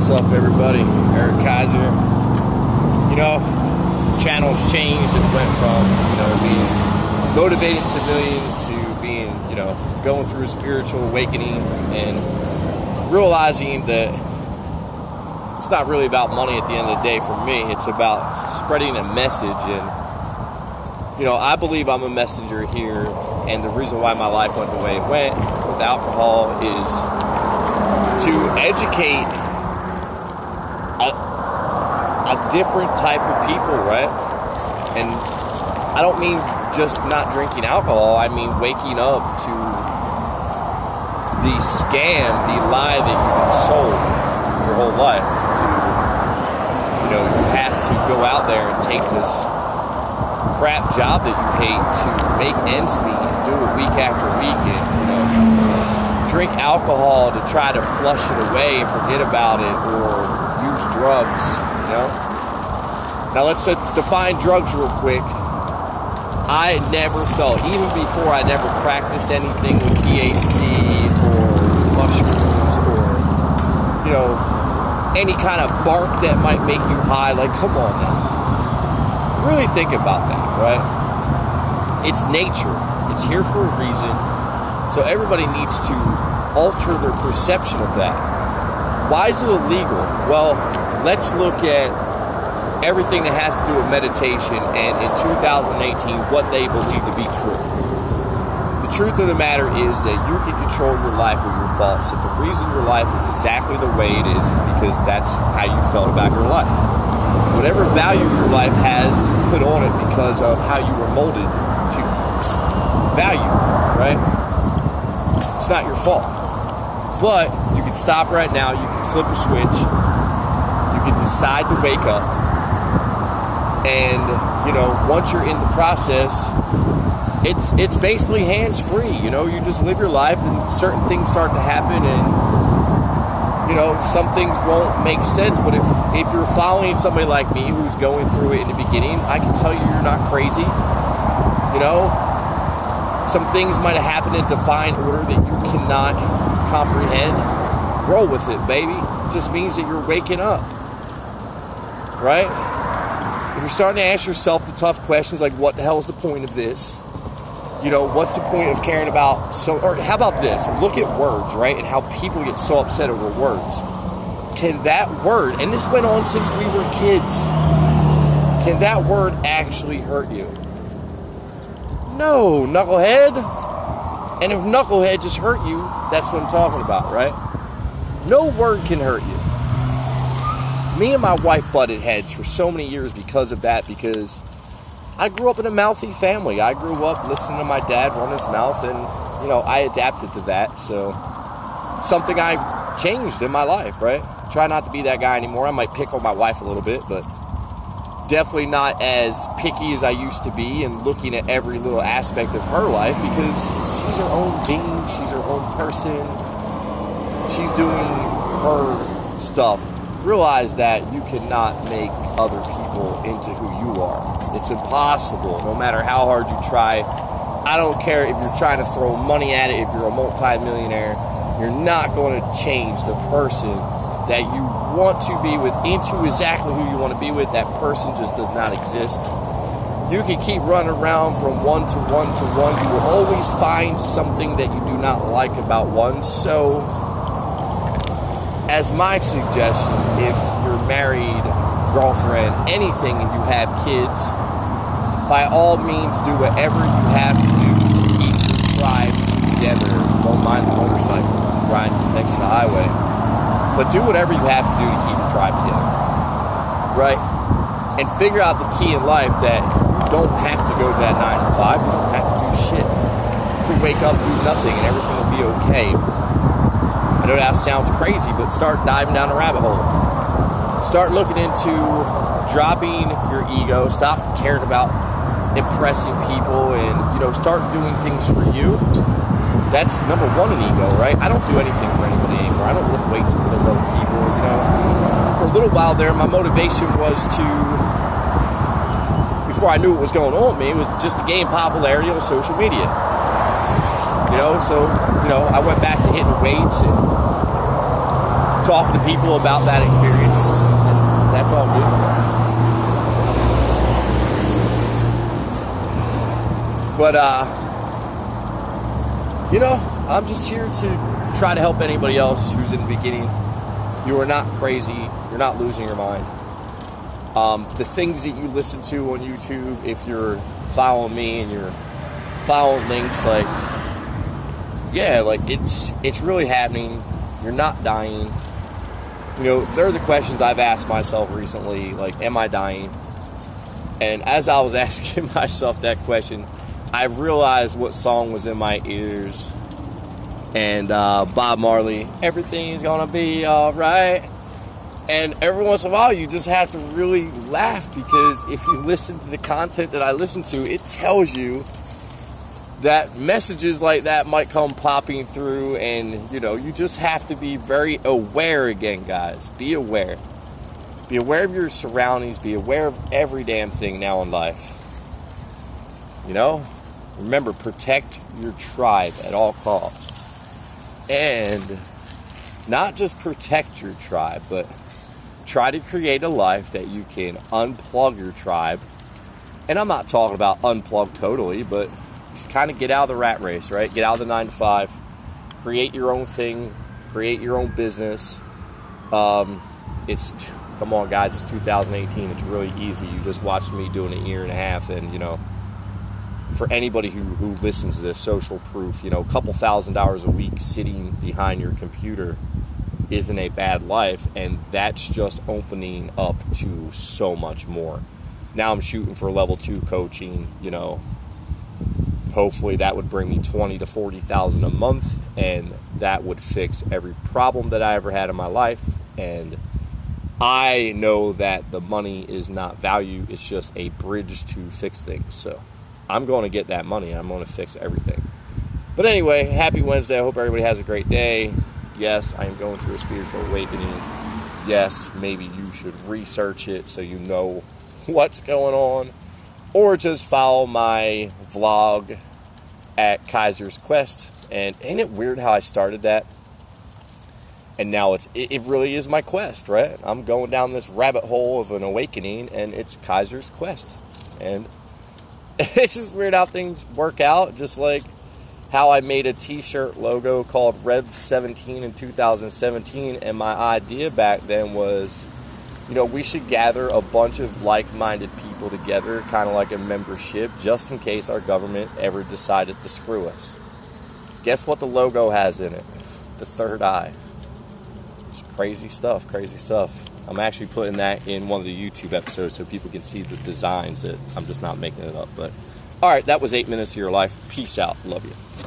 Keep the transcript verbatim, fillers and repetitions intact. What's up, everybody? Eric Kaiser. You know, channels changed. It went from, you know, being motivated civilians to being, you know, going through a spiritual awakening and realizing that it's not really about money at the end of the day for me. It's about spreading a message. And, you know, I believe I'm a messenger here. And the reason why my life went the way it went with alcohol is to educate a, a different type of people, right? And I don't mean just not drinking alcohol. I mean waking up to the scam, the lie that you've been sold your whole life. To, you know, you have to go out there and take this crap job that you hate to make ends meet and do it week after week, and, you know, drink alcohol to try to flush it away and forget about it, or use drugs, you know? Now, let's define drugs real quick. I never felt, even before I never practiced anything with T H C or mushrooms or, you know, any kind of bark that might make you high. Like, come on now. Really think about that, right? It's nature. It's here for a reason. So everybody needs to alter their perception of that. Why is it illegal? Well, let's look at everything that has to do with meditation and in two thousand eighteen, what they believe to be true. The truth of the matter is that you can control your life with your thoughts. If the reason your life is exactly the way it is, is because that's how you felt about your life. Whatever value your life has, you put on it because of how you were molded to value, right? It's not your fault. But you can stop right now. You can flip a switch. You can decide to wake up. And, you know, once you're in the process, it's it's basically hands-free. You know, you just live your life and certain things start to happen, and, you know, some things won't make sense. But if, if you're following somebody like me who's going through it in the beginning, I can tell you you're not crazy. You know? Some things might have happened in divine order that you cannot comprehend. Roll with it, baby. It just means that you're waking up, right? If you're starting to ask yourself the tough questions like, what the hell is the point of this? You know, what's the point of caring about... So, or how about this? Look at words, right? And how people get so upset over words. Can that word... And this went on since we were kids. Can that word actually hurt you? No, knucklehead. And if knucklehead just hurt you, that's what I'm talking about, right? No word can hurt you. Me and my wife butted heads for so many years because of that, because I grew up in a mouthy family. I grew up listening to my dad run his mouth, and, you know, I adapted to that. So something I changed in my life, right? Try not to be that guy anymore. I might pick on my wife a little bit, but definitely not as picky as I used to be and looking at every little aspect of her life, because she's her own being, she's her own person, she's doing her stuff. Realize that you cannot make other people into who you are. It's impossible, no matter how hard you try. I don't care if you're trying to throw money at it, if you're a multi-millionaire, you're not going to change the person that you want to be with into exactly who you want to be with. That person just does not exist. You can keep running around from one to one to one. You will always find something that you do not like about one. So, as my suggestion, if you're married, girlfriend, anything, and you have kids, by all means, do whatever you have to do to keep your tribe together. Don't mind the motorcycle riding next to the highway. But do whatever you have to do to keep your tribe together, right? And figure out the key in life that you don't have to go to that nine to five. You don't have to do shit. You can wake up, do nothing, and everything will be okay. I know that sounds crazy, but start diving down a rabbit hole. Start looking into dropping your ego. Stop caring about impressing people and, you know, start doing things for you. That's number one in ego, right? I don't do anything for anybody anymore. I don't lift weights because other people, you know. For a little while there, my motivation was to, before I knew what was going on with me, it was just to gain popularity on social media. You know, so, you know, I went back to hitting weights and talk to people about that experience. And that's all good. But, uh, you know, I'm just here to try to help anybody else who's in the beginning. You are not crazy. You're not losing your mind. Um, the things that you listen to on YouTube, if you're following me and you're following links, like, yeah, like, it's it's really happening. You're not dying. You know, they're the questions I've asked myself recently, like, am I dying? And as I was asking myself that question, I realized what song was in my ears. And uh, Bob Marley, everything's gonna be all right. And every once in a while, you just have to really laugh, because if you listen to the content that I listen to, it tells you that messages like that might come popping through. And, you know, you just have to be very aware again, guys. Be aware. Be aware of your surroundings. Be aware of every damn thing now in life. You know? Remember, protect your tribe at all costs. And not just protect your tribe, but try to create a life that you can unplug your tribe. And I'm not talking about unplug totally, but just kind of get out of the rat race, right? Get out of the nine to five. Create your own thing. Create your own business. Um, it's, come on, guys, it's two thousand eighteen. It's really easy. You just watched me doing a year and a half. And, you know, for anybody who, who listens to this, social proof, you know, a couple thousand dollars a week sitting behind your computer isn't a bad life, and that's just opening up to so much more. Now I'm shooting for level two coaching, you know. Hopefully that would bring me twenty to forty thousand a month, and that would fix every problem that I ever had in my life. And I know that the money is not value, it's just a bridge to fix things. So I'm going to get that money, and I'm going to fix everything. But anyway, happy Wednesday. I hope everybody has a great day. Yes, I am going through a spiritual awakening. Yes, maybe you should research it so you know what's going on. Or just follow my vlog at Kaiser's Quest. And ain't it weird how I started that? And now it's it, it really is my quest, right? I'm going down this rabbit hole of an awakening, and it's Kaiser's Quest. And it's just weird how things work out. Just like how I made a t-shirt logo called Reb seventeen in two thousand seventeen, and my idea back then was, you know, we should gather a bunch of like-minded people together, kind of like a membership, just in case our government ever decided to screw us. Guess what the logo has in it? The third eye. It's crazy stuff, crazy stuff. I'm actually putting that in one of the YouTube episodes so people can see the designs, that I'm just not making it up, but... All right, that was eight minutes of your life. Peace out. Love you.